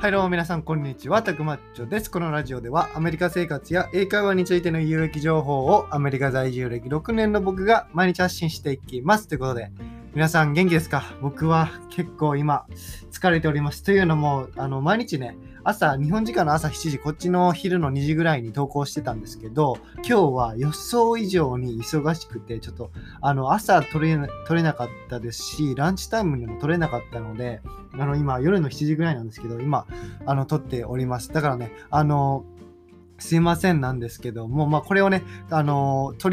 はいどうも皆さんこんにちは、たくまっちょです。このラジオではアメリカ生活や英会話についての有益情報をアメリカ在住歴6年の僕が毎日発信していきます。ということで皆さん元気ですか？僕は結構今疲れております。というのも毎日ね、朝日本時間の朝7時、こっちの昼の2時ぐらいに投稿してたんですけど、今日は予想以上に忙しくて、ちょっと朝取れなかったですし、ランチタイムにも取れなかったので、今夜の7時ぐらいなんですけど、今取っております。だからね、すいませんなんですけども、これをね、取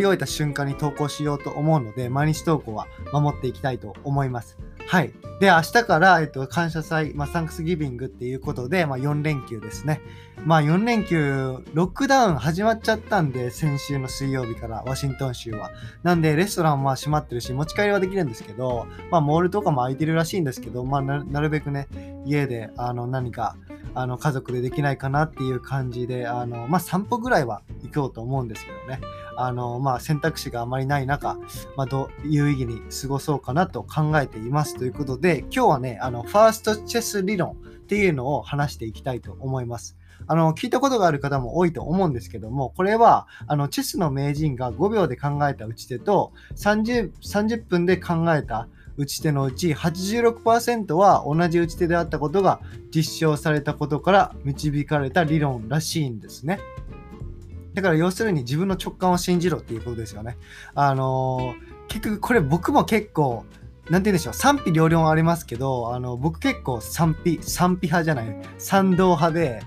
り終えた瞬間に投稿しようと思うので、毎日投稿は守っていきたいと思います。はい。で、明日から、感謝祭、サンクスギビングっていうことで、4連休ですね。4連休、ロックダウン始まっちゃったんで、先週の水曜日から、ワシントン州は。なんで、レストランは閉まってるし、持ち帰りはできるんですけど、モールとかも空いてるらしいんですけど、なるべくね、家で、何か、家族でできないかなっていう感じで、散歩ぐらいは行こうと思うんですけどね。選択肢があまりない中、有意義に過ごそうかなと考えています。ということで、今日はね、ファーストチェス理論っていうのを話していきたいと思います。聞いたことがある方も多いと思うんですけども、これは、チェスの名人が5秒で考えた打ち手と、30分で考えた打ち手のうち 86% は同じ打ち手であったことが実証されたことから導かれた理論らしいんですね。だから要するに自分の直感を信じろっていうことですよね。結局これ僕も結構なんて言うんでしょう、賛否両論ありますけど、僕結構賛否派じゃない、賛同派で、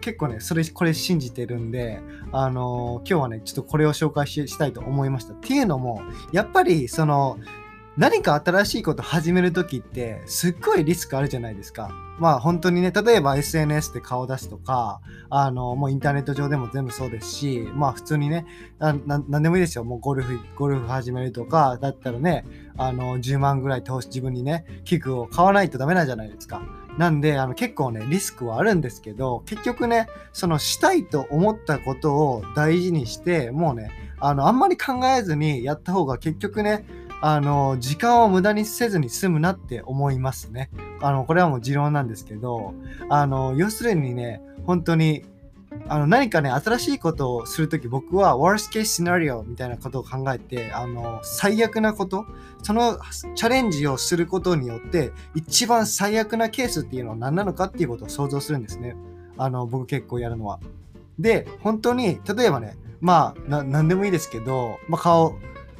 結構ね、これ信じてるんで、今日はね、ちょっとこれを紹介したいと思いました。っていうのも、やっぱり何か新しいこと始めるときってすっごいリスクあるじゃないですか。本当にね、例えば SNS で顔出すとか、もうインターネット上でも全部そうですし、普通にね、何でもいいですよ。もうゴルフ始めるとか、だったらね、10万ぐらい投資、自分にね、器具を買わないとダメなんじゃないですか。なんで、結構ね、リスクはあるんですけど、結局ね、したいと思ったことを大事にして、もうね、あんまり考えずにやった方が結局ね、時間を無駄にせずに済むなって思いますね。これはもう持論なんですけど、要するにね、本当に、何かね、新しいことをするとき、僕は Worst Case Scenario みたいなことを考えて、最悪なこと、そのチャレンジをすることによって、一番最悪なケースっていうのは何なのかっていうことを想像するんですね。僕結構やるのは。で、本当に、例えばね、何でもいいですけど、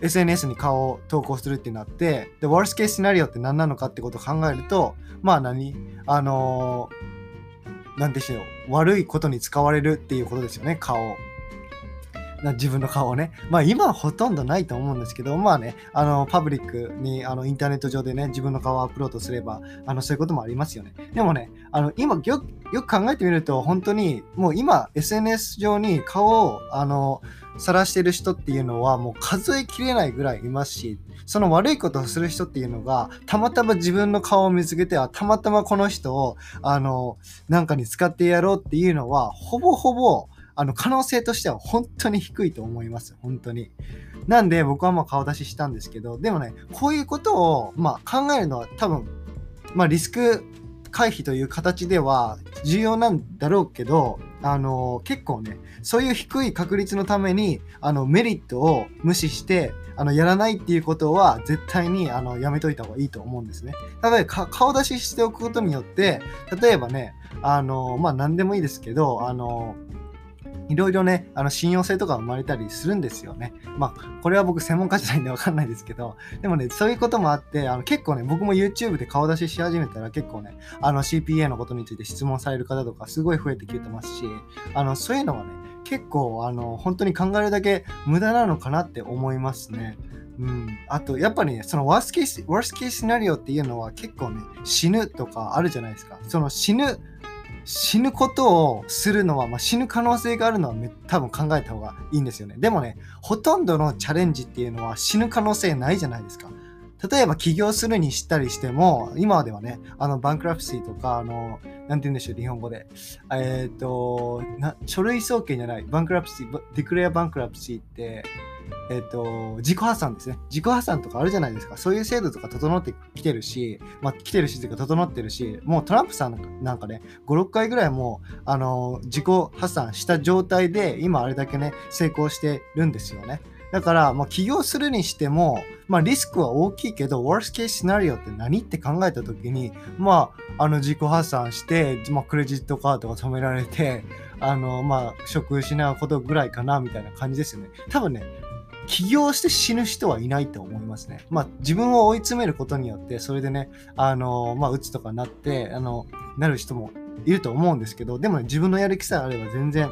SNS に顔を投稿するってなって、で、worst case scenario って何なのかってことを考えると、なんて言うんでしょう、悪いことに使われるっていうことですよね、顔。自分の顔をね。今はほとんどないと思うんですけど、パブリックに、インターネット上でね、自分の顔をアップロードすれば、そういうこともありますよね。でもね、今よく考えてみると、本当に、もう今、SNS 上に顔を、晒してる人っていうのは、もう数えきれないぐらいいますし、その悪いことをする人っていうのが、たまたま自分の顔を見つけて、たまたまこの人を、なんかに使ってやろうっていうのは、ほぼほぼ、可能性としては本当に低いと思います。本当に。なんで僕は顔出ししたんですけど、でもね、こういうことを考えるのは多分、リスク回避という形では重要なんだろうけど、結構ね、そういう低い確率のためにメリットを無視してやらないっていうことは絶対にやめといた方がいいと思うんですね。例えば顔出ししておくことによって、例えばね、何でもいいですけど、いろいろね、信用性とか生まれたりするんですよね。これは僕専門家じゃないんでわかんないですけど、でもね、そういうこともあって、結構ね、僕も YouTube で顔出しし始めたら結構ね、CPA のことについて質問される方とかすごい増えてきてますし、そういうのはね、結構、本当に考えるだけ無駄なのかなって思いますね。あと、やっぱりね、ワーストケースシナリオっていうのは結構ね、死ぬとかあるじゃないですか。死ぬことをするのは、死ぬ可能性があるのは多分考えた方がいいんですよね。でもね、ほとんどのチャレンジっていうのは死ぬ可能性ないじゃないですか。例えば起業するにしたりしても、今ではね、バンクラプシーとか、なんて言うんでしょう、日本語で。書類送検じゃない、バンクラプシー、デクレアバンクラプシーって、自己破産ですね。自己破産とかあるじゃないですか。そういう制度とか整ってきてるし、来てるしというか整ってるし、もうトランプさんなんかね、5、6回ぐらいもう、自己破産した状態で、今あれだけね、成功してるんですよね。だから、起業するにしても、リスクは大きいけど、worst case scenario って何って考えたときに、自己破産して、クレジットカードが止められて、職失うことぐらいかな、みたいな感じですよね。多分ね、起業して死ぬ人はいないと思いますね。自分を追い詰めることによって、それでね、鬱とかなって、なる人もいると思うんですけど、でもね、自分のやる気さえあれば全然、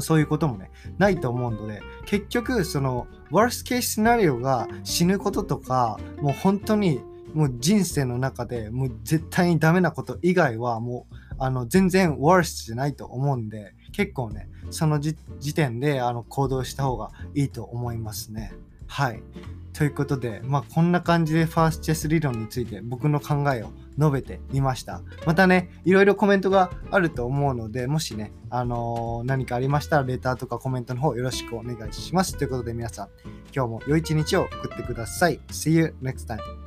そういうこともね、ないと思うので、結局、worst case scenario が死ぬこととか、もう本当に、もう人生の中で、もう絶対にダメなこと以外は、もう、全然 worst じゃないと思うんで、結構ね、その時点で行動した方がいいと思いますね。はい。ということで、こんな感じでファーストチェス理論について僕の考えを述べてみました。またね、いろいろコメントがあると思うので、もしね、何かありましたらレターとかコメントの方よろしくお願いします。ということで皆さん、今日も良い一日を送ってください。See you next time.